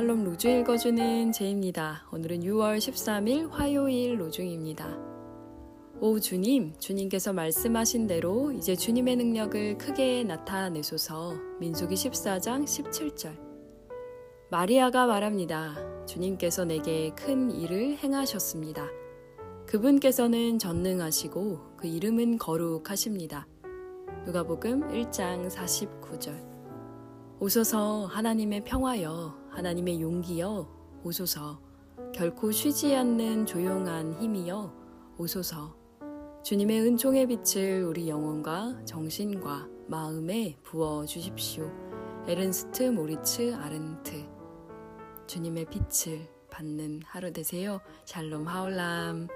샬롬 로주 읽어주는 재입니다. 오늘은 6월 13일 화요일 로중입니다. 오 주님, 주님께서 말씀하신 대로 이제 주님의 능력을 크게 나타내소서. 민수기 14장 17절. 마리아가 말합니다. 주님께서 내게 큰 일을 행하셨습니다. 그분께서는 전능하시고 그 이름은 거룩하십니다. 누가복음 1장 49절. 오소서 하나님의 평화여, 하나님의 용기여, 오소서. 결코 쉬지 않는 조용한 힘이여, 오소서. 주님의 은총의 빛을 우리 영혼과 정신과 마음에 부어주십시오. 에른스트 모리츠 아른트. 주님의 빛을 받는 하루 되세요. 샬롬 하올람.